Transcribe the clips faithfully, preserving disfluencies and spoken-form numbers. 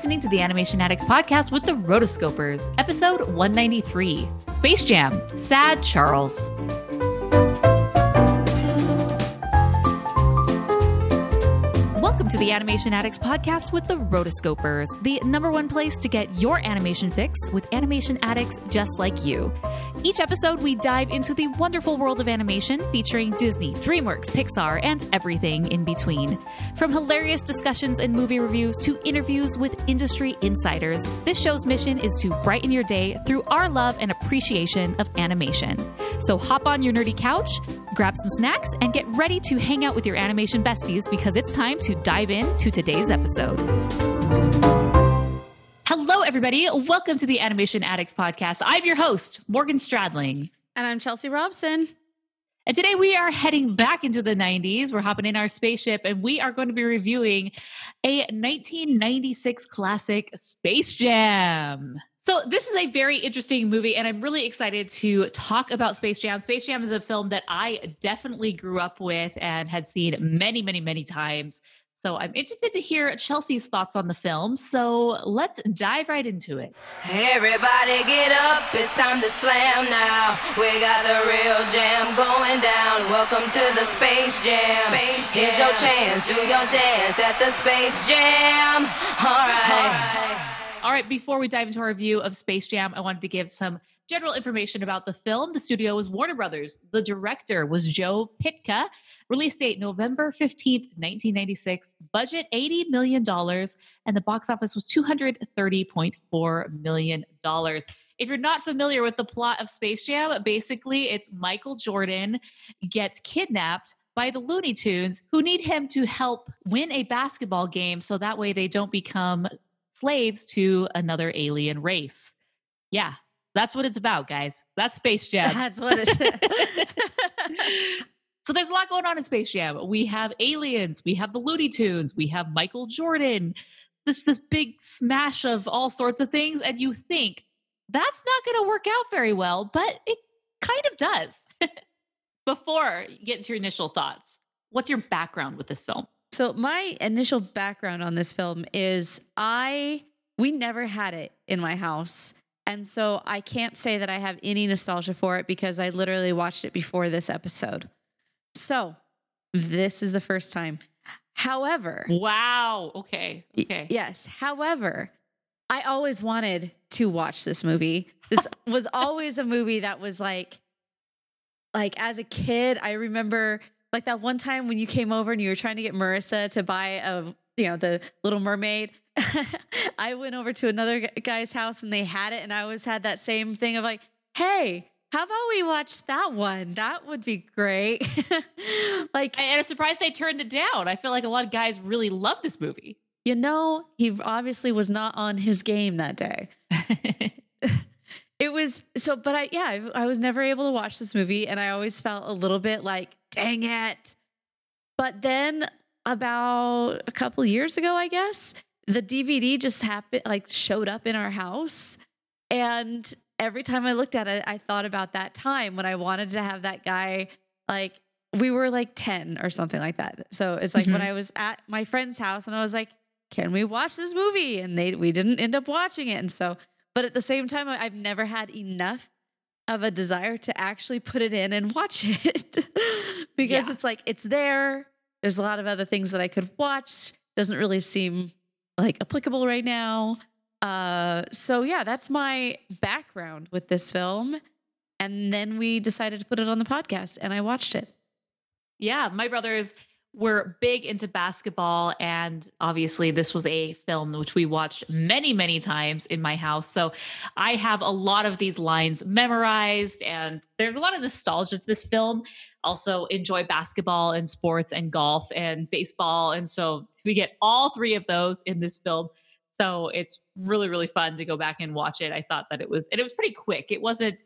Listening to the Animation Addicts podcast with the Rotoscopers, episode one ninety-three, Space Jam, Sad Charles. Welcome to the Animation Addicts podcast with the Rotoscopers, the number one place to get your animation fix with animation addicts just like you. Each episode, we dive into the wonderful world of animation featuring Disney, DreamWorks, Pixar, and everything in between. From hilarious discussions and movie reviews to interviews with industry insiders, this show's mission is to brighten your day through our love and appreciation of animation. So hop on your nerdy couch, grab some snacks, and get ready to hang out with your animation besties because it's time to dive into today's episode. Hello, everybody. Welcome to the Animation Addicts podcast. I'm your host, Morgan Stradling. And I'm Chelsea Robson. And today we are heading back into the nineties. We're hopping in our spaceship and we are going to be reviewing a nineteen ninety-six classic, Space Jam. So this is a very interesting movie, and I'm really excited to talk about Space Jam. Space Jam is a film that I definitely grew up with and had seen many, many, many times. So I'm interested to hear Chelsea's thoughts on the film. So let's dive right into it. Hey, everybody get up. It's time to slam now. We got the real jam going down. Welcome to the Space Jam. Space Jam. Here's your chance. Do your dance at the Space Jam. All right. All right. All right. Before we dive into our review of Space Jam, I wanted to give some general information about the film. The studio was Warner Brothers. The director was Joe Pitka. Release date, November fifteenth, nineteen ninety-six. Budget, eighty million dollars. And the box office was two hundred thirty point four million dollars. If you're not familiar with the plot of Space Jam, basically it's Michael Jordan gets kidnapped by the Looney Tunes, who need him to help win a basketball game so that way they don't become slaves to another alien race. Yeah. That's what it's about, guys. That's Space Jam. That's what it's So there's a lot going on in Space Jam. We have aliens. We have the Looney Tunes. We have Michael Jordan. This this big smash of all sorts of things. And you think that's not going to work out very well, but it kind of does. Before you get into your initial thoughts, what's your background with this film? So my initial background on this film is I we never had it in my house. And so I can't say that I have any nostalgia for it because I literally watched it before this episode. So this is the first time. However. Wow. Okay. Okay. Yes. However, I always wanted to watch this movie. This was always a movie that was like, like as a kid, I remember like that one time when you came over and you were trying to get Marissa to buy a, you know, the Little Mermaid. I went over to another guy's house and they had it. And I always had that same thing of like, hey, how about we watch that one? That would be great. Like, and I'm surprised they turned it down. I feel like a lot of guys really love this movie. You know, he obviously was not on his game that day. It was so, but I, yeah, I was never able to watch this movie. And I always felt a little bit like, dang it. But then about a couple years ago, I guess, the D V D just happened, like showed up in our house. And every time I looked at it, I thought about that time when I wanted to have that guy, like we were like ten or something like that. So it's like mm-hmm. when I was at my friend's house and I was like, can we watch this movie? And they, we didn't end up watching it. And so, but at the same time, I've never had enough of a desire to actually put it in and watch it because yeah. it's like, it's there. There's a lot of other things that I could watch. Doesn't really seem like applicable right now. Uh, so yeah, that's my background with this film. And then we decided to put it on the podcast and I watched it. Yeah. My brothers were big into basketball, and obviously this was a film which we watched many, many times in my house. So I have a lot of these lines memorized, and there's a lot of nostalgia to this film. Also enjoy basketball and sports and golf and baseball. And so we get all three of those in this film. So it's really, really fun to go back and watch it. I thought that it was, and it was pretty quick. It wasn't,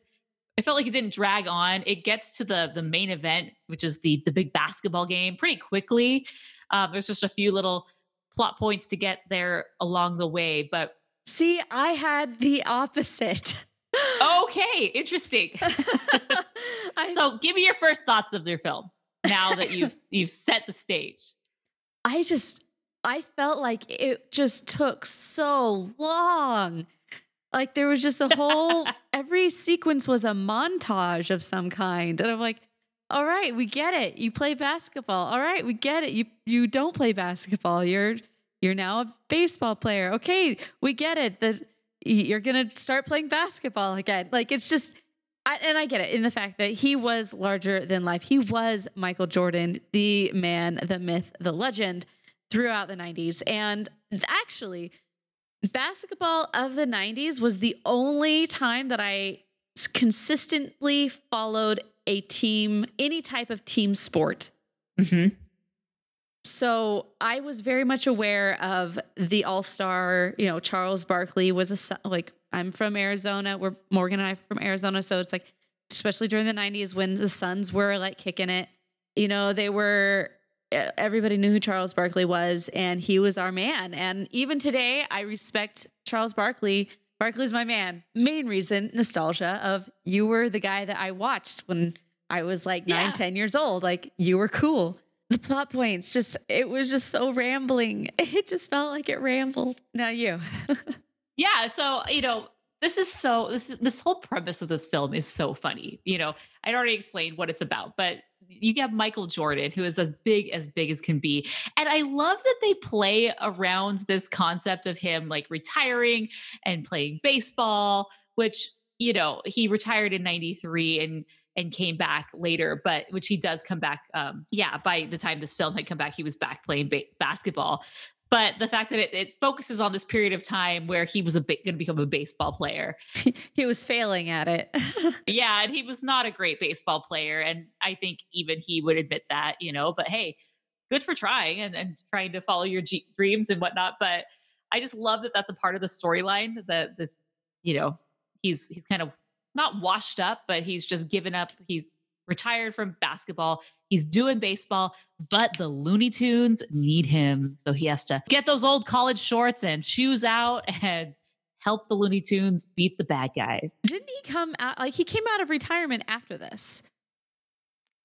it felt like it didn't drag on. It gets to the the main event, which is the the big basketball game, pretty quickly. Um, there's just a few little plot points to get there along the way. But see, I had the opposite. Okay, interesting. I, so, give me your first thoughts of their film now that you've you've set the stage. I just I felt like it just took so long. Like there was just a whole, every sequence was a montage of some kind. And I'm like, all right, we get it. You play basketball. All right, we get it. You you don't play basketball. You're you're now a baseball player. Okay, we get it. The, you're going to start playing basketball again. Like it's just, I, and I get it in the fact that he was larger than life. He was Michael Jordan, the man, the myth, the legend throughout the nineties. And actually, basketball of the nineties was the only time that I consistently followed a team, any type of team sport. Mm-hmm. So I was very much aware of the all-star, you know, Charles Barkley was a, like, I'm from Arizona. We're Morgan and I from Arizona. So it's like, especially during the nineties when the Suns were like kicking it, you know, they were, everybody knew who Charles Barkley was, and he was our man. And even today, I respect Charles Barkley. Barkley's my man. Main reason, nostalgia of you were the guy that I watched when I was like yeah. nine, ten years old. Like you were cool. The plot points just, it was just so rambling. It just felt like it rambled. Now you. yeah. So, you know, this is so, this, this whole premise of this film is so funny. You know, I'd already explained what it's about, but you get Michael Jordan, who is as big as big as can be. And I love that they play around this concept of him like retiring and playing baseball, which, you know, he retired in ninety-three and, and came back later, but which he does come back. Um, yeah. By the time this film had come back, he was back playing ba- basketball. But the fact that it, it focuses on this period of time where he was a ba- going to become a baseball player. He was failing at it. yeah. And he was not a great baseball player. And I think even he would admit that, you know, but hey, good for trying and, and trying to follow your G- dreams and whatnot. But I just love that that's a part of the storyline that this, you know, he's, he's kind of not washed up, but he's just given up. He's retired from basketball. He's doing baseball, but the Looney Tunes need him. So he has to get those old college shorts and shoes out and help the Looney Tunes beat the bad guys. Didn't he come out? Like he came out of retirement after this.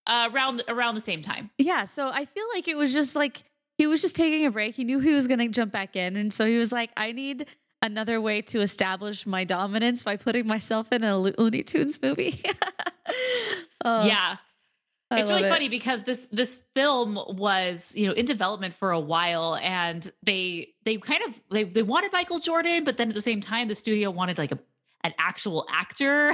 Uh, around, around the same time. Yeah. So I feel like it was just like, he was just taking a break. He knew he was going to jump back in. And so he was like, I need another way to establish my dominance by putting myself in a Looney Tunes movie. oh. Yeah. I it's really it. funny because this, this film was, you know, in development for a while, and they, they kind of, they, they wanted Michael Jordan, but then at the same time, the studio wanted like a, an actual actor,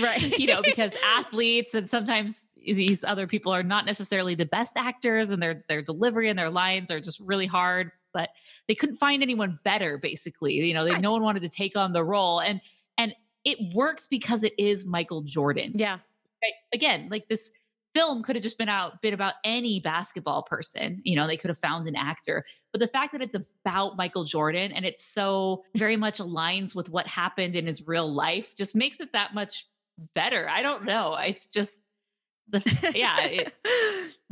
right? you know, because athletes and sometimes these other people are not necessarily the best actors, and their, their delivery and their lines are just really hard, but they couldn't find anyone better. Basically, you know, they, no one wanted to take on the role, and, and it works because it is Michael Jordan. Yeah. Right? Again, like this film could have just been out been about any basketball person, you know, they could have found an actor, but the fact that it's about Michael Jordan and it's so very much aligns with what happened in his real life just makes it that much better. I don't know. It's just the, yeah, it,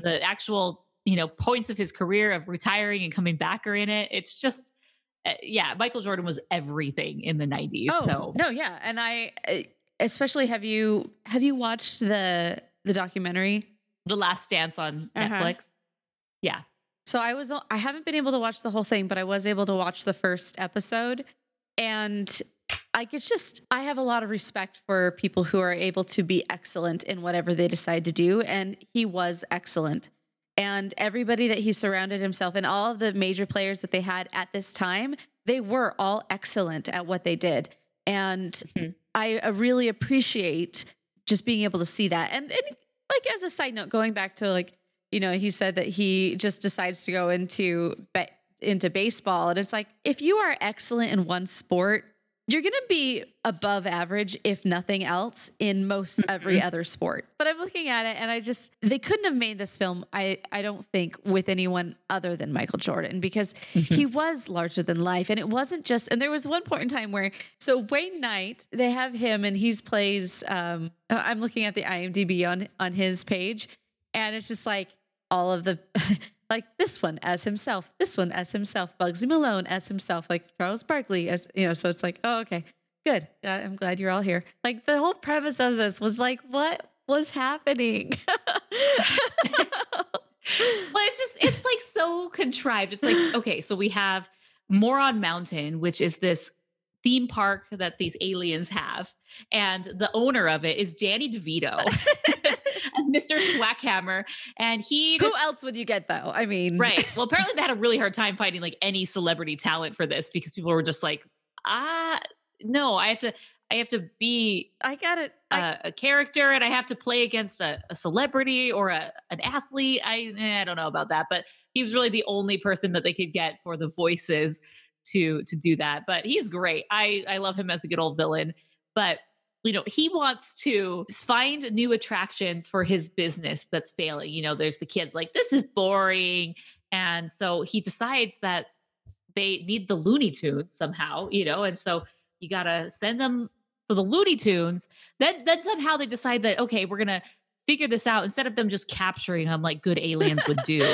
the actual, you know, points of his career of retiring and coming back are in it. It's just, uh, yeah, Michael Jordan was everything in the nineties. Oh, so no. Yeah. And I, especially have you, have you watched the, the documentary, The Last Dance on uh-huh. Netflix. Yeah. So I was, I haven't been able to watch the whole thing, but I was able to watch the first episode, and like, it's just, I have a lot of respect for people who are able to be excellent in whatever they decide to do. And he was excellent, and everybody that he surrounded himself and all of the major players that they had at this time, they were all excellent at what they did. And mm-hmm. I uh, really appreciate just being able to see that. And, and like, as a side note, going back to like, you know, he said that he just decides to go into be- into baseball. And it's like, if you are excellent in one sport, you're going to be above average, if nothing else, in most every other sport. But I'm looking at it and I just, they couldn't have made this film, I, I don't think, with anyone other than Michael Jordan, because mm-hmm. he was larger than life. And it wasn't just, and there was one point in time where, so Wayne Knight, they have him and he's plays, um, I'm looking at the IMDb on, on his page, and it's just like all of the... like this one as himself, this one as himself, Bugsy Malone as himself, like Charles Barkley as, you know, so it's like, oh, okay, good. I'm glad you're all here. Like the whole premise of this was like, what was happening? Well, it's just, it's like so contrived. It's like, okay, so we have Moron Mountain, which is this theme park that these aliens have. And the owner of it is Danny DeVito. As Mister Schwackhammer. And he just, who else would you get though? I mean, right. Well, apparently they had a really hard time finding like any celebrity talent for this, because people were just like, ah, no, I have to, I have to be, I got it. Uh, a character, and I have to play against a, a celebrity or a, an athlete. I, eh, I don't know about that, but he was really the only person that they could get for the voices to, to do that. But he's great. I, I love him as a good old villain, but you know, he wants to find new attractions for his business that's failing. You know, there's the kids like, this is boring. And so he decides that they need the Looney Tunes somehow, you know, and so you got to send them to the Looney Tunes. Then, then somehow they decide that, okay, we're going to figure this out. Instead of them just capturing them like good aliens would do,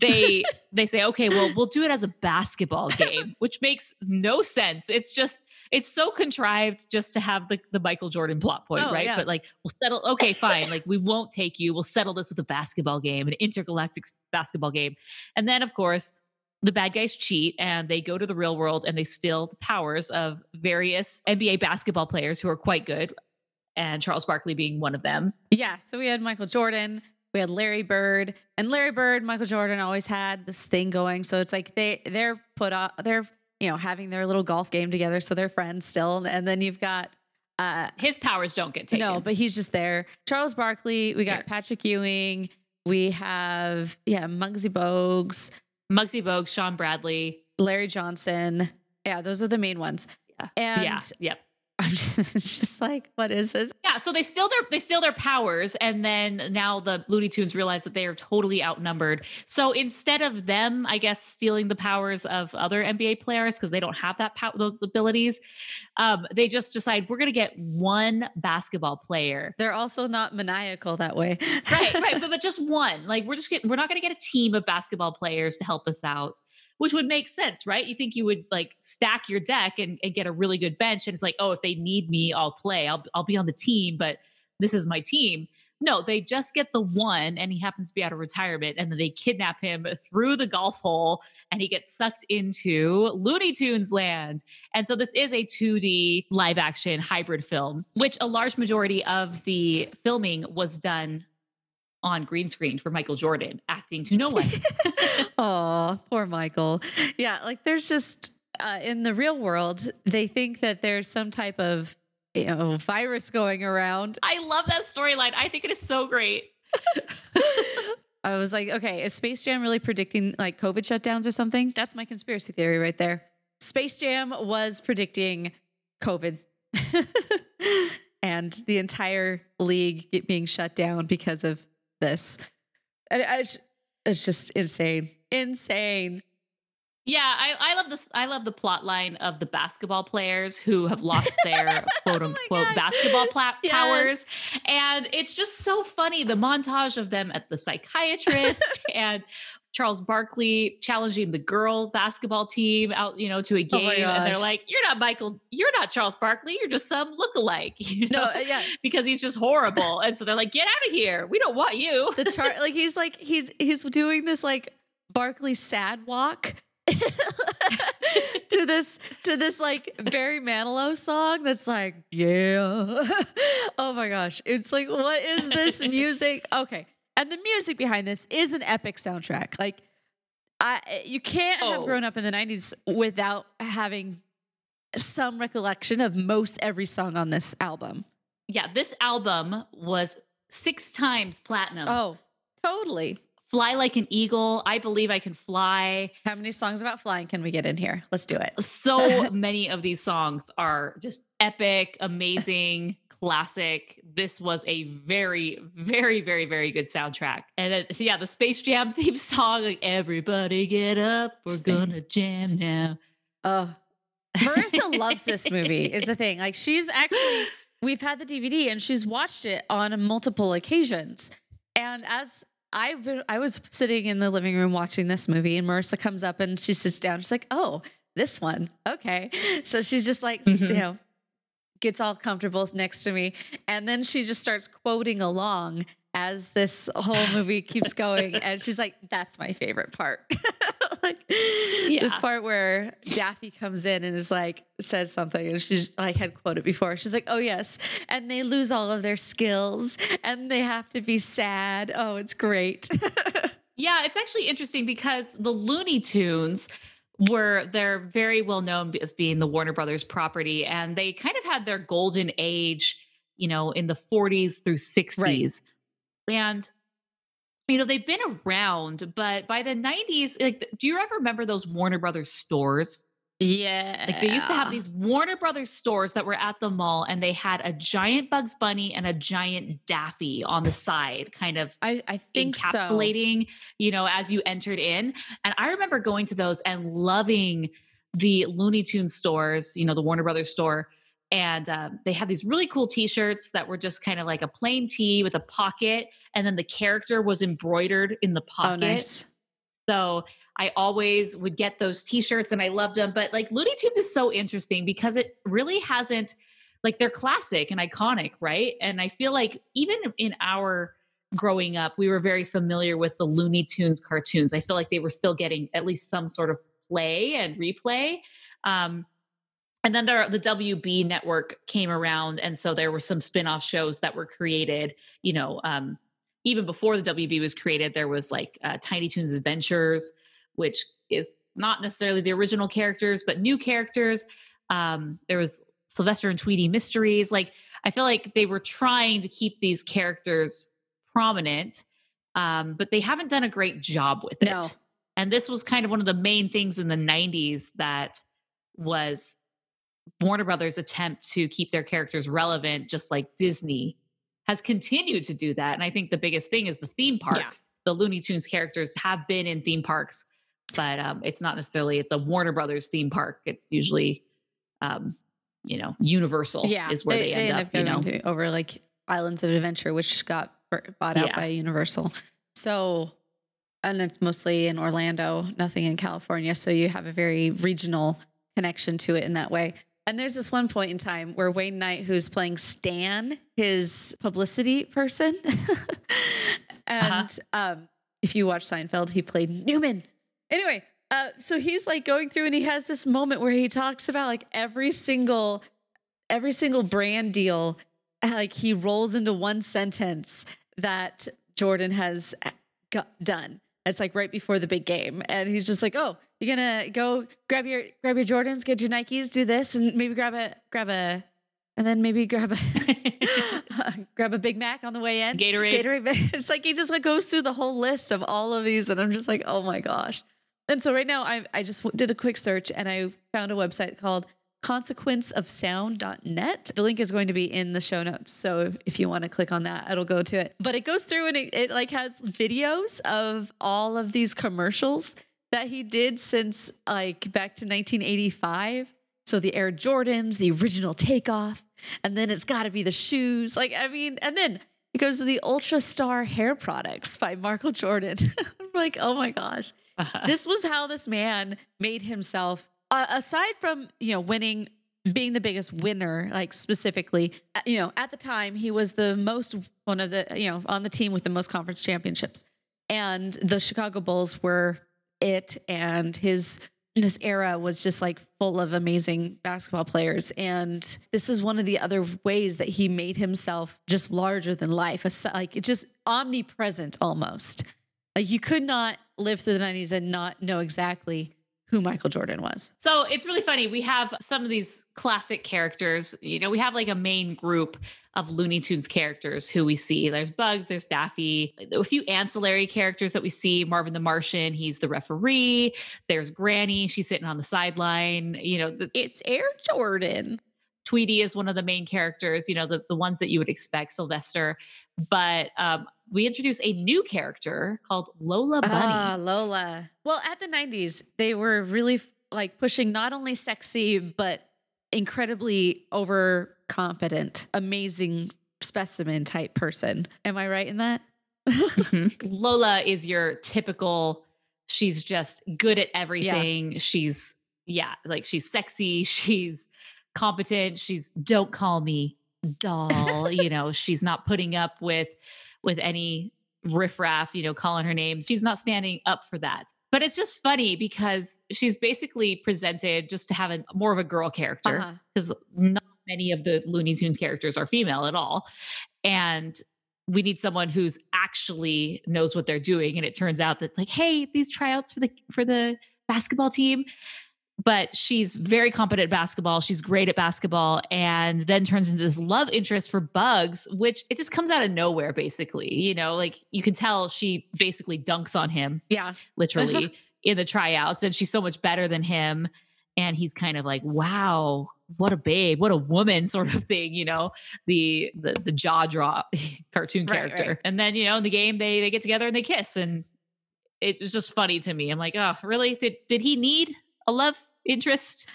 they they say, okay, well, we'll do it as a basketball game, which makes no sense. It's just, it's so contrived just to have the, the Michael Jordan plot point, oh, right? Yeah. But like, we'll settle, okay, fine. Like, we won't take you. We'll settle this with a basketball game, an intergalactic basketball game. And then, of course, the bad guys cheat and they go to the real world and they steal the powers of various N B A basketball players who are quite good, and Charles Barkley being one of them. Yeah, so we had Michael Jordan. We had Larry Bird, and Larry Bird, Michael Jordan always had this thing going. So it's like they, they're put off, they're, you know, having their little golf game together. So they're friends still. And then you've got, uh, his powers don't get taken. No, but he's just there. Charles Barkley. We got there. Patrick Ewing. We have, yeah, Muggsy Bogues, Muggsy Bogues, Sean Bradley, Larry Johnson. Yeah. Those are the main ones. Yeah. And yeah. Yep. I'm just, it's just like, what is this? Yeah. So they steal their, they steal their powers. And then now the Looney Tunes realize that they are totally outnumbered. So instead of them, I guess, stealing the powers of other N B A players, cause they don't have that power, those abilities. Um, they just decide we're going to get one basketball player. They're also not maniacal that way. Right. Right. But, but just one, like we're just getting, we're not going to get a team of basketball players to help us out. Which would make sense, right? You think you would like stack your deck and, and get a really good bench. And it's like, oh, if they need me, I'll play. I'll I'll be on the team, but this is my team. No, they just get the one, and he happens to be out of retirement. And then they kidnap him through the golf hole, and he gets sucked into Looney Tunes land. And so this is a two D live action hybrid film, which a large majority of the filming was done on green screen for Michael Jordan acting to no one. Oh, poor Michael. Yeah. Like there's just, uh, in the real world, they think that there's some type of, you know, virus going around. I love that storyline. I think it is so great. I was like, okay, is Space Jam really predicting like COVID shutdowns or something? That's my conspiracy theory right there. Space Jam was predicting COVID. And the entire league being shut down because of this. I, I, it's just insane. Insane. Yeah. I, I love this. I love the plot line of the basketball players who have lost their quote unquote oh basketball pla- yes. powers. And it's just so funny. The montage of them at the psychiatrist and Charles Barkley challenging the girl basketball team out, you know, to a game. Oh and they're like, you're not Michael, you're not Charles Barkley. You're just some lookalike, you know, no, yeah. because he's just horrible. And so they're like, get out of here. We don't want you. The char- like, he's like, he's, he's doing this like Barkley sad walk. to this to this like Barry Manilow song that's like yeah oh my gosh, it's like, what is this music? Okay, and the music behind this is an epic soundtrack. Like I you can't oh. have grown up in the nineties without having some recollection of most every song on this album. Yeah, this album was six times platinum. Oh, totally. Fly Like an Eagle, I Believe I Can Fly. How many songs about flying can we get in here? Let's do it. So many of these songs are just epic, amazing, classic. This was a very, very, very, very good soundtrack. And then, yeah, the Space Jam theme song, like, everybody get up, we're gonna jam now. Oh, Marissa loves this movie is the thing. Like, she's actually, we've had the D V D and she's watched it on multiple occasions. And as I've been, I was sitting in the living room watching this movie and Marissa comes up and she sits down. She's like, oh, this one. Okay. So she's just like, mm-hmm. you know, gets all comfortable next to me. And then she just starts quoting along as this whole movie keeps going. And she's like, that's my favorite part. Like yeah. This part where Daffy comes in and is like, says something and she like had quoted before. She's like, oh yes. And they lose all of their skills and they have to be sad. Oh, it's great. Yeah. It's actually interesting because the Looney Tunes were, they're very well known as being the Warner Brothers property. And they kind of had their golden age, you know, in the forties through sixties. Right. And you know, they've been around, but by the nineties, like, do you ever remember those Warner Brothers stores? Yeah. Like they used to have these Warner Brothers stores that were at the mall and they had a giant Bugs Bunny and a giant Daffy on the side, kind of I, I think encapsulating, so. You know, as you entered in. And I remember going to those and loving the Looney Tunes stores, you know, the Warner Brothers store. And um, they had these really cool t-shirts that were just kind of like a plain tee with a pocket. And then the character was embroidered in the pocket. Oh, nice. So I always would get those t-shirts and I loved them. But like Looney Tunes is so interesting because it really hasn't, like they're classic and iconic, right? And I feel like even in our growing up, we were very familiar with the Looney Tunes cartoons. I feel like they were still getting at least some sort of play and replay. Um, And then there, the W B network came around. And so there were some spinoff shows that were created, you know, um, even before the W B was created, there was like uh, Tiny Toons Adventures, which is not necessarily the original characters, but new characters. Um, there was Sylvester and Tweety Mysteries. Like, I feel like they were trying to keep these characters prominent, um, but they haven't done a great job with it. No. And this was kind of one of the main things in the nineties that was Warner Brothers' attempt to keep their characters relevant, just like Disney has continued to do that. And I think the biggest thing is the theme parks. Yeah. The Looney Tunes characters have been in theme parks, but um, it's not necessarily, it's a Warner Brothers theme park. It's usually, um, you know, Universal yeah, is where they, they, end, they end up, up going you know, over like Islands of Adventure, which got bought out yeah. by Universal. So, and it's mostly in Orlando, nothing in California. So you have a very regional connection to it in that way. And there's this one point in time where Wayne Knight, who's playing Stan, his publicity person, and uh-huh. um, if you watch Seinfeld, he played Newman. Anyway, uh, so he's like going through and he has this moment where he talks about like every single, every single brand deal, like he rolls into one sentence that Jordan has got done. It's like right before the big game. And he's just like, oh, you're going to go grab your, grab your Jordans, get your Nikes, do this, and maybe grab a, grab a, and then maybe grab a, uh, grab a Big Mac on the way in. Gatorade. Gatorade. It's like, he just like goes through the whole list of all of these. And I'm just like, oh my gosh. And so right now I I just did a quick search and I found a website called consequence of sound dot net. The link is going to be in the show notes. So if you want to click on that, it'll go to it, but it goes through and it, it like has videos of all of these commercials that he did since like back to nineteen eighty-five. So the Air Jordans, the original Takeoff, and then it's gotta be the shoes. Like, I mean, and then it goes to the Ultra Star hair products by Michael Jordan. I'm like, oh my gosh, uh-huh. This was how this man made himself. Uh, aside from, you know, winning, being the biggest winner, like specifically, you know, at the time he was the most, one of the, you know, on the team with the most conference championships, and the Chicago Bulls were it. And his, this era was just like full of amazing basketball players. And this is one of the other ways that he made himself just larger than life, like just omnipresent almost. Like you could not live through the nineties and not know exactly who Michael Jordan was. So it's really funny. We have some of these classic characters. You know, we have like a main group of Looney Tunes characters who we see. There's Bugs, there's Daffy, a few ancillary characters that we see. Marvin the Martian, he's the referee. There's Granny, she's sitting on the sideline. You know, the- it's Air Jordan. Tweety is one of the main characters, you know, the, the ones that you would expect, Sylvester. But um, we introduce a new character called Lola Bunny. Oh, Lola. Well, at the nineties, they were really like pushing not only sexy, but incredibly overconfident, amazing specimen type person. Am I right in that? Mm-hmm. Lola is your typical, she's just good at everything. Yeah. She's, yeah, like she's sexy. She's competent. She's don't call me doll. You know, she's not putting up with, with any riffraff, you know, calling her name. She's not standing up for that. But it's just funny because she's basically presented just to have a more of a girl character, because uh-huh. not many of the Looney Tunes characters are female at all. And we need someone who's actually knows what they're doing. And it turns out that's like, hey, these tryouts for the, for the basketball team. But she's very competent at basketball. She's great at basketball, and then turns into this love interest for Bugs, which it just comes out of nowhere, basically. You know, like you can tell she basically dunks on him. Yeah. Literally in the tryouts, and she's so much better than him. And he's kind of like, wow, what a babe, what a woman sort of thing, you know, the, the, the jaw drop cartoon character. Right, right. And then, you know, in the game, they, they get together and they kiss, and it was just funny to me. I'm like, oh, really? Did, did he need a love interest?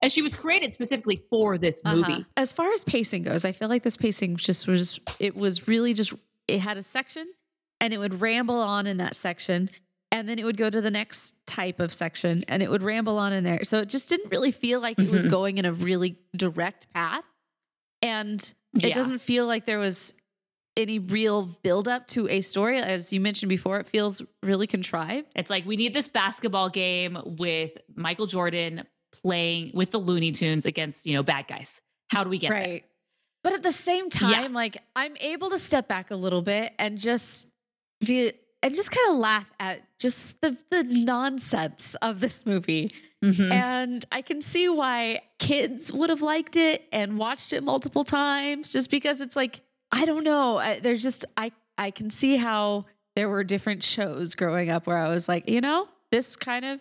And she was created specifically for this movie. Uh-huh. As far as pacing goes, I feel like this pacing just was, it was really just, it had a section and it would ramble on in that section. And then it would go to the next type of section and it would ramble on in there. So it just didn't really feel like mm-hmm. it was going in a really direct path. And it yeah. doesn't feel like there was any real buildup to a story. As you mentioned before, it feels really contrived. It's like, we need this basketball game with Michael Jordan playing with the Looney Tunes against, you know, bad guys. How do we get right? There? But at the same time, yeah. like I'm able to step back a little bit and just be, and just kind of laugh at just the, the nonsense of this movie. Mm-hmm. And I can see why kids would have liked it and watched it multiple times, just because it's like, I don't know. I, there's just, I, I can see how there were different shows growing up where I was like, you know, this kind of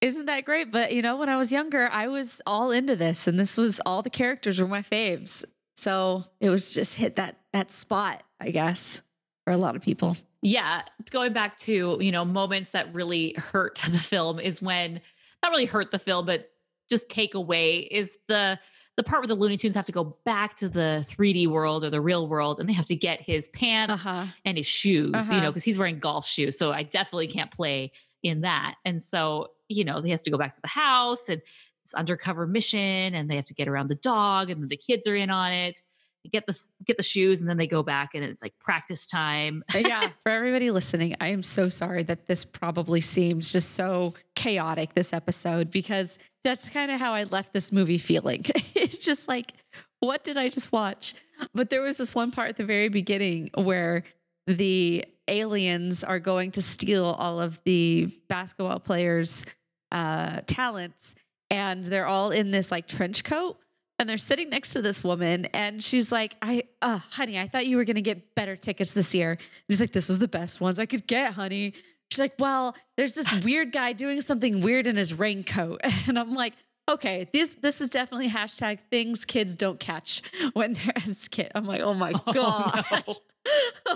isn't that great. But you know, when I was younger, I was all into this, and this was, all the characters were my faves. So it was just hit that, that spot, I guess, for a lot of people. Yeah. Going back to, you know, moments that really hurt the film is when, not really hurt the film, but just take away is the, the part where the Looney Tunes have to go back to the three D world or the real world, and they have to get his pants uh-huh. and his shoes, uh-huh. you know, because he's wearing golf shoes. So I definitely can't play in that. And so, you know, he has to go back to the house, and this undercover mission, and they have to get around the dog, and the kids are in on it. You get the, get the shoes, and then they go back, and it's like practice time. Yeah. For everybody listening, I am so sorry that this probably seems just so chaotic, this episode, because that's kind of how I left this movie feeling. It's just like, what did I just watch? But there was this one part at the very beginning where the aliens are going to steal all of the basketball players' uh, talents. And they're all in this like trench coat, and they're sitting next to this woman. And she's like, I, uh, honey, I thought you were going to get better tickets this year. And he's like, this is the best ones I could get, honey. She's like, well, there's this weird guy doing something weird in his raincoat. And I'm like, okay, this, this is definitely hashtag things kids don't catch when they're as kid. I'm like, oh my oh, gosh. No.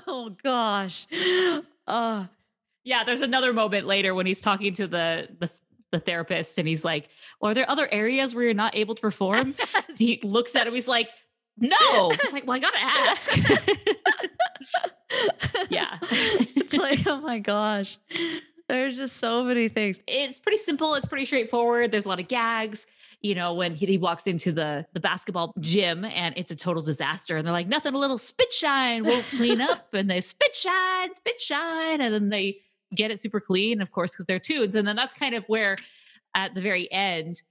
Oh gosh. Uh, yeah. There's another moment later when he's talking to the, the, the therapist, and he's like, well, are there other areas where you're not able to perform? He looks at him. He's like, no. He's like, well, I gotta ask. Yeah. It's like, oh my gosh. There's just so many things. It's pretty simple. It's pretty straightforward. There's a lot of gags, you know, when he, he walks into the, the basketball gym, and it's a total disaster. And they're like, nothing, a little spit shine won't clean up. And they spit shine, spit shine. And then they get it super clean, of course, because they're tunes. And then that's kind of where at the very end,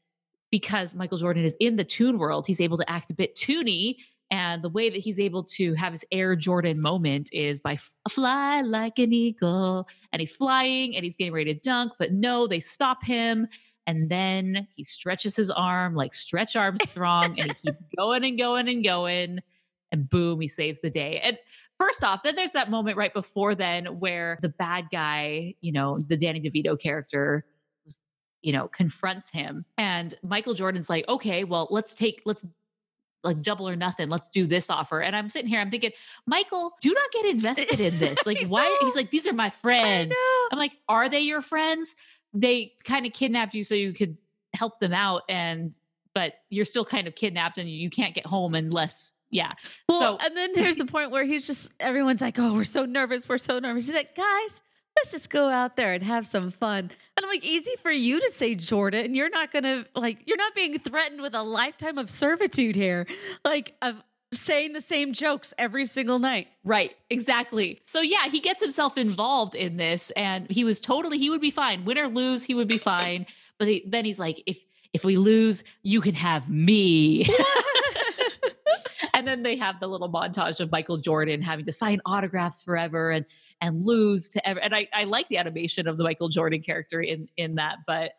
because Michael Jordan is in the tune world, he's able to act a bit toony. And the way that he's able to have his Air Jordan moment is by fly like an eagle. And he's flying and he's getting ready to dunk, but no, they stop him. And then he stretches his arm, like Stretch Armstrong, and he keeps going and going and going. And boom, he saves the day. And first off, then there's that moment right before then where the bad guy, you know, the Danny DeVito character, you know, confronts him. And Michael Jordan's like, okay, well, let's take, let's like double or nothing. Let's do this offer. And I'm sitting here, I'm thinking, Michael, do not get invested in this. Like, why? He's like, these are my friends. I'm like, are they your friends? They kind of kidnapped you so you could help them out, and but you're still kind of kidnapped and you can't get home unless, yeah. Well, so, and then there's the point where he's just, everyone's like, oh, we're so nervous. We're so nervous. He's like, guys, let's just go out there and have some fun. And I'm like, easy for you to say, Jordan. You're not going to, like, you're not being threatened with a lifetime of servitude here. Like, of saying the same jokes every single night. Right, exactly. So yeah, he gets himself involved in this, and he was totally, he would be fine. Win or lose, he would be fine. But he, then he's like, if if we lose, you can have me. And then they have the little montage of Michael Jordan having to sign autographs forever and and lose to ever. And I, I like the animation of the Michael Jordan character in, in that, but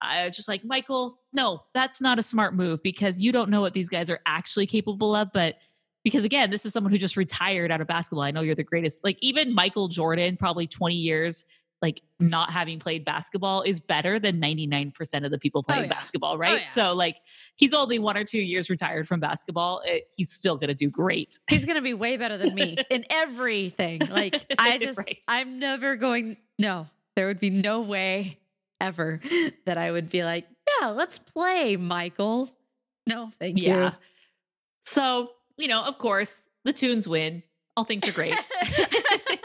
I was just like, Michael, no, that's not a smart move because you don't know what these guys are actually capable of. But because again, this is someone who just retired out of basketball. I know you're the greatest. Like even Michael Jordan, probably twenty years, like not having played basketball is better than ninety-nine percent of the people playing oh, yeah. basketball. Right. Oh, yeah. So like he's only one or two years retired from basketball. It, he's still going to do great. He's going to be way better than me in everything. Like I just, right. I'm never going, no, there would be no way ever that I would be like, yeah, let's play, Michael. No, thank yeah. you. So, you know, of course, the Tunes win. All things are great. It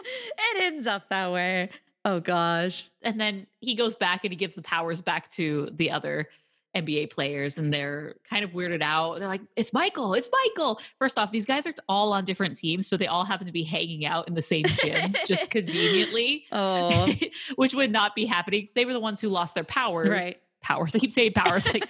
ends up that way. Oh, gosh. And then he goes back and he gives the powers back to the other N B A players, and they're kind of weirded out. They're like, it's Michael. It's Michael. First off, these guys are all on different teams, but they all happen to be hanging out in the same gym just conveniently, oh, which would not be happening. They were the ones who lost their powers. Right. Powers. I keep saying powers, like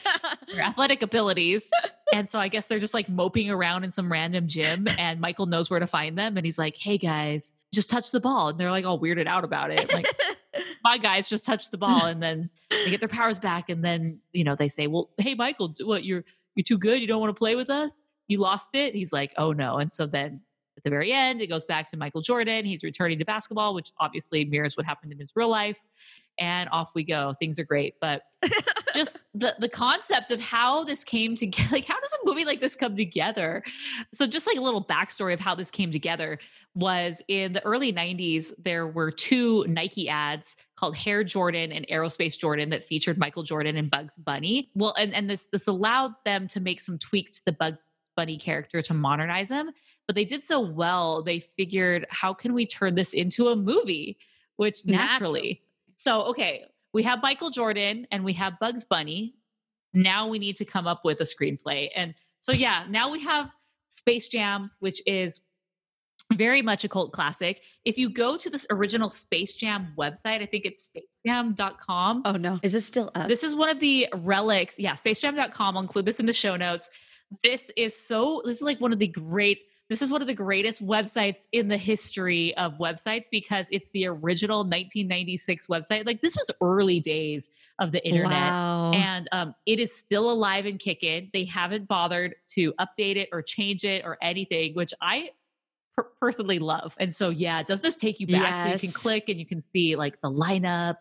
their athletic abilities. And so I guess they're just like moping around in some random gym, and Michael knows where to find them. And he's like, hey guys, just touch the ball. And they're like all weirded out about it. I'm like, my guys just touch the ball. And then they get their powers back. And then, you know, they say, well, hey, Michael, what, you're, you're too good. You don't want to play with us. You lost it. He's like, oh no. And so then at the very end, it goes back to Michael Jordan. He's returning to basketball, which obviously mirrors what happened in his real life. And off we go. Things are great. But just the, the concept of how this came together, like how does a movie like this come together? So just like a little backstory of how this came together was in the early nineties, there were two Nike ads called Air Jordan and Aerospace Jordan that featured Michael Jordan and Bugs Bunny. Well, and, and this, this allowed them to make some tweaks to the Bugs Bunny character to modernize him. But they did so well, they figured, how can we turn this into a movie? Which naturally... So, okay, we have Michael Jordan and we have Bugs Bunny. Now we need to come up with a screenplay. And so, yeah, now we have Space Jam, which is very much a cult classic. If you go to this original Space Jam website, I think it's space jam dot com. Oh, no. Is this still up? This is one of the relics. Yeah, space jam dot com. I'll include this in the show notes. This is so, this is like one of the great... This is one of the greatest websites in the history of websites because it's the original nineteen ninety-six website. Like this was early days of the internet. Wow. And um, it is still alive and kicking. They haven't bothered to update it or change it or anything, which I per- personally love. And so, yeah, does this take you back? Yes. So you can click and you can see like the lineup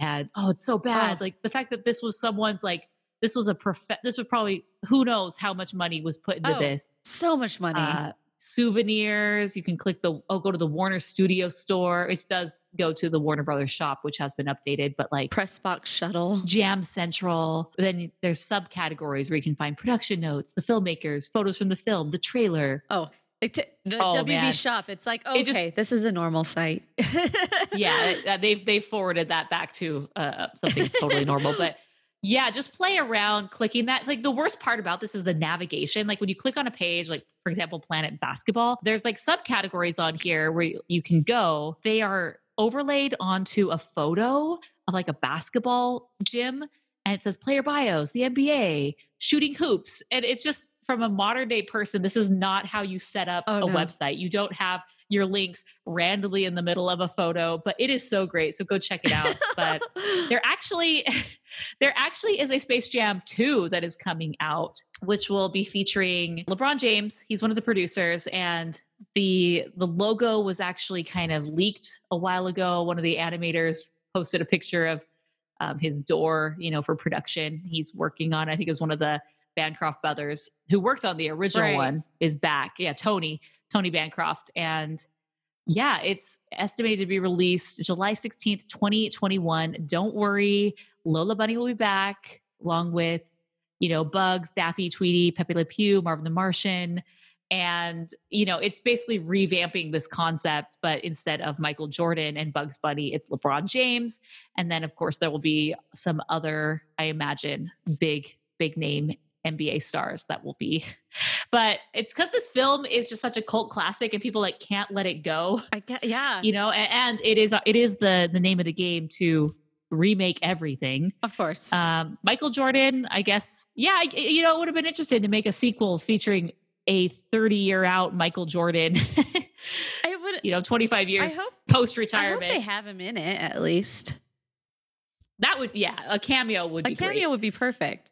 and, oh, it's so bad. Oh. Like the fact that this was someone's like, This was a prof. This was probably, who knows how much money was put into oh, this. So much money. Uh, souvenirs. You can click the, oh, go to the Warner Studio store. It does go to the Warner Brothers shop, which has been updated, but like Pressbox Shuttle, Jam Central. Then there's subcategories where you can find production notes, the filmmakers, photos from the film, the trailer. Oh, it t- the oh, W B man. Shop. It's like, okay, it just, this is a normal site. Yeah. They've, they forwarded that back to uh, something totally normal, but yeah, just play around clicking that. Like the worst part about this is the navigation. Like when you click on a page, like for example, Planet Basketball, there's like subcategories on here where you can go. They are overlaid onto a photo of like a basketball gym and it says player bios, the N B A, shooting hoops. And it's just from a modern day person, this is not how you set up oh, a no. website. You don't have your links randomly in the middle of a photo, but it is so great. So go check it out. But there actually, there actually is a Space Jam two that is coming out, which will be featuring LeBron James. He's one of the producers, and the, the logo was actually kind of leaked a while ago. One of the animators posted a picture of um, his door, you know, for production. He's working on, I think it was one of the Bancroft brothers who worked on the original right. one is back. Yeah. Tony, Tony Bancroft. And yeah, it's estimated to be released July sixteenth, twenty twenty-one. Don't worry. Lola Bunny will be back along with, you know, Bugs, Daffy, Tweety, Pepe Le Pew, Marvin the Martian. And, you know, it's basically revamping this concept, but instead of Michael Jordan and Bugs Bunny, it's LeBron James. And then of course there will be some other, I imagine, big, big name N B A stars that will be, but it's because this film is just such a cult classic and people like can't let it go. I get, yeah. You know, and, and it is, it is the, the name of the game to remake everything. Of course. Um, Michael Jordan, I guess. Yeah. You know, it would have been interesting to make a sequel featuring a thirty year out Michael Jordan, I would, you know, twenty-five years post retirement. I hope they have him in it at least. That would, yeah. A cameo would a be A cameo great. would be perfect.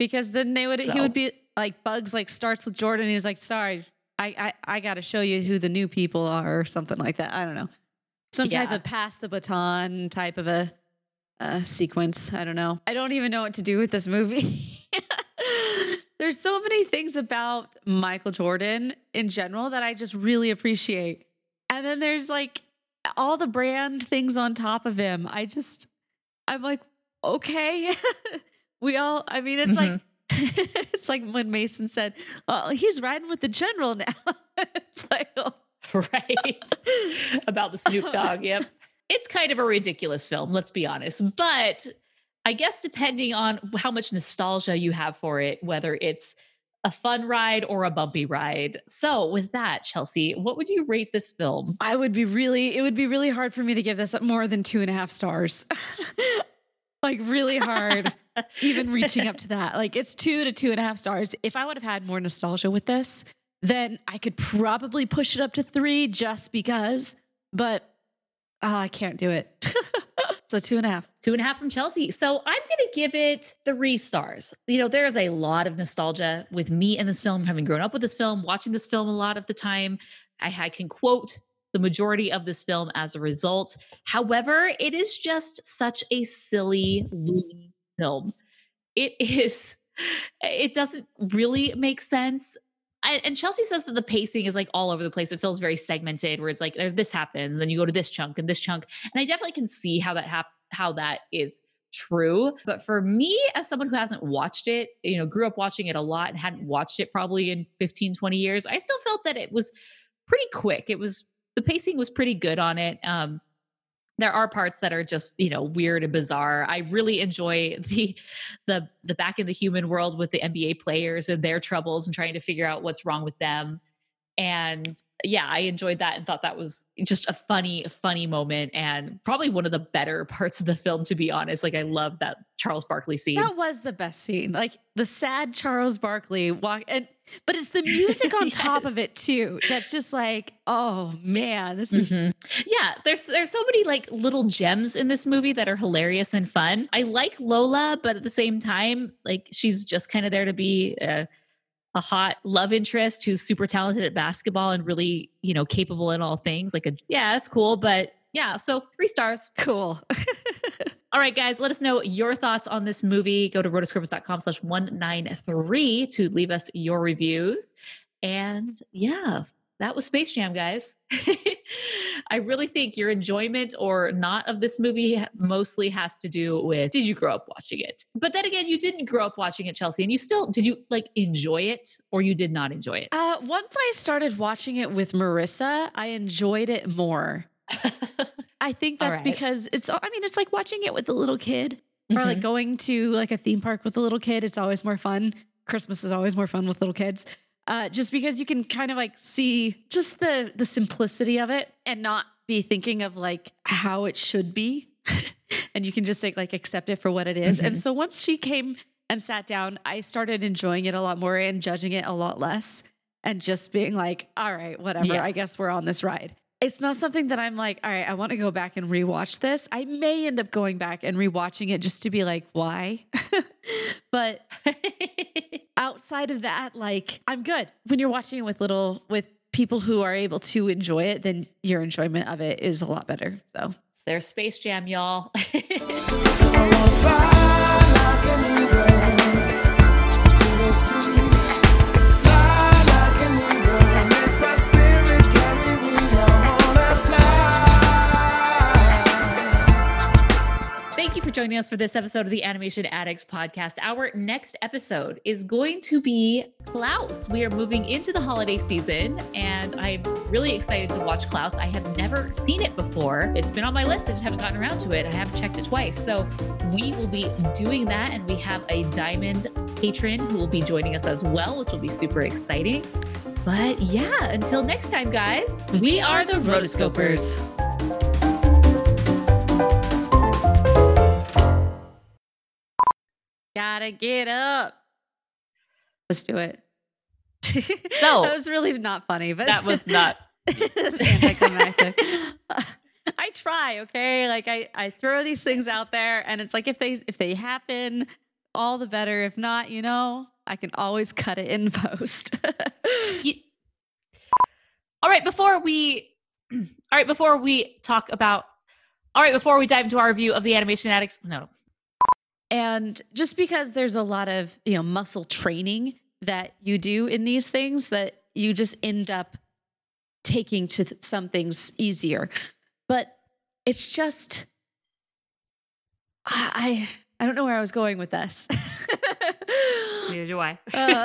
Because then they would, so. he would be like, Bugs like starts with Jordan. And he was like, sorry, I, I, I got to show you who the new people are or something like that. I don't know. Some yeah. type of pass the baton type of a, a sequence. I don't know. I don't even know what to do with this movie. There's so many things about Michael Jordan in general that I just really appreciate. And then there's like all the brand things on top of him. I just, I'm like, okay. We all, I mean, it's mm-hmm. like, it's like when Mason said, well, he's riding with the general now. It's like, oh. Right. About the Snoop Dogg. Yep. It's kind of a ridiculous film. Let's be honest. But I guess depending on how much nostalgia you have for it, whether it's a fun ride or a bumpy ride. So with that, Chelsea, what would you rate this film? I would be really, it would be really hard for me to give this more than two and a half stars. Like really hard, even reaching up to that. Like it's two to two and a half stars. If I would have had more nostalgia with this, then I could probably push it up to three just because, but oh, I can't do it. So two and a half. Two and a half from Chelsea. So I'm going to give it three stars. You know, there's a lot of nostalgia with me in this film, having grown up with this film, watching this film a lot of the time. I, I can quote the majority of this film as a result. However, it is just such a silly loony film. It is, it doesn't really make sense. And Chelsea says that the pacing is like all over the place. It feels very segmented where it's like, there's this happens and then you go to this chunk and this chunk. And I definitely can see how that hap- how that is true. But for me, as someone who hasn't watched it, you know, grew up watching it a lot and hadn't watched it probably in fifteen, twenty years, I still felt that it was pretty quick. It was The pacing was pretty good on it. Um, there are parts that are just, you know, weird and bizarre. I really enjoy the, the, the back in the human world with the N B A players and their troubles and trying to figure out what's wrong with them. And yeah, I enjoyed that and thought that was just a funny, funny moment and probably one of the better parts of the film, to be honest. Like I love that Charles Barkley scene. That was the best scene. Like the sad Charles Barkley walk and, but it's the music on yes. top of it too. That's just like, oh man, this is mm-hmm. yeah. There's, there's so many like little gems in this movie that are hilarious and fun. I like Lola, but at the same time, like she's just kind of there to be a, uh, a hot love interest who's super talented at basketball and really, you know, capable in all things. Like, a, yeah, that's cool. But yeah, so three stars. Cool. All right, guys, let us know your thoughts on this movie. Go to rotoscopers.com slash 193 to leave us your reviews. And yeah, that was Space Jam, guys. I really think your enjoyment or not of this movie mostly has to do with, did you grow up watching it? But then again, you didn't grow up watching it, Chelsea, and you still, did you like enjoy it or you did not enjoy it? Uh, once I started watching it with Marissa, I enjoyed it more. I think that's right. because it's, I mean, it's like watching it with a little kid mm-hmm. or like going to like a theme park with a little kid. It's always more fun. Christmas is always more fun with little kids. Uh, just because you can kind of like see just the, the simplicity of it and not be thinking of like how it should be. And you can just like, like accept it for what it is. Mm-hmm. And so once she came and sat down, I started enjoying it a lot more and judging it a lot less and just being like, all right, whatever, yeah. I guess we're on this ride. It's not something that I'm like, all right, I want to go back and rewatch this. I may end up going back and rewatching it just to be like, why? But outside of that, like, I'm good. When you're watching it with little, with people who are able to enjoy it, then your enjoyment of it is a lot better. So it's their Space Jam, y'all. For joining us for this episode of the Animation Addicts podcast. Our next episode is going to be Klaus. We are moving into the holiday season and I'm really excited to watch Klaus. I have never seen it before. It's been on my list. I just haven't gotten around to it. I have checked it twice. So we will be doing that, and we have a diamond patron who will be joining us as well, which will be super exciting. But yeah, until next time, guys, we are the Rotoscopers. Gotta get up. Let's do it. So that was really not funny, but that was not anticlimactic. I try, okay? Like I, I throw these things out there, and it's like if they if they happen, all the better. If not, you know, I can always cut it in post. you- all right, before we all right, before we talk about all right, before we dive into our review of the Animation Addicts. No. And just because there's a lot of, you know, muscle training that you do in these things, that you just end up taking to th- some things easier, but it's just, I, I, I don't know where I was going with this. Neither do I. uh.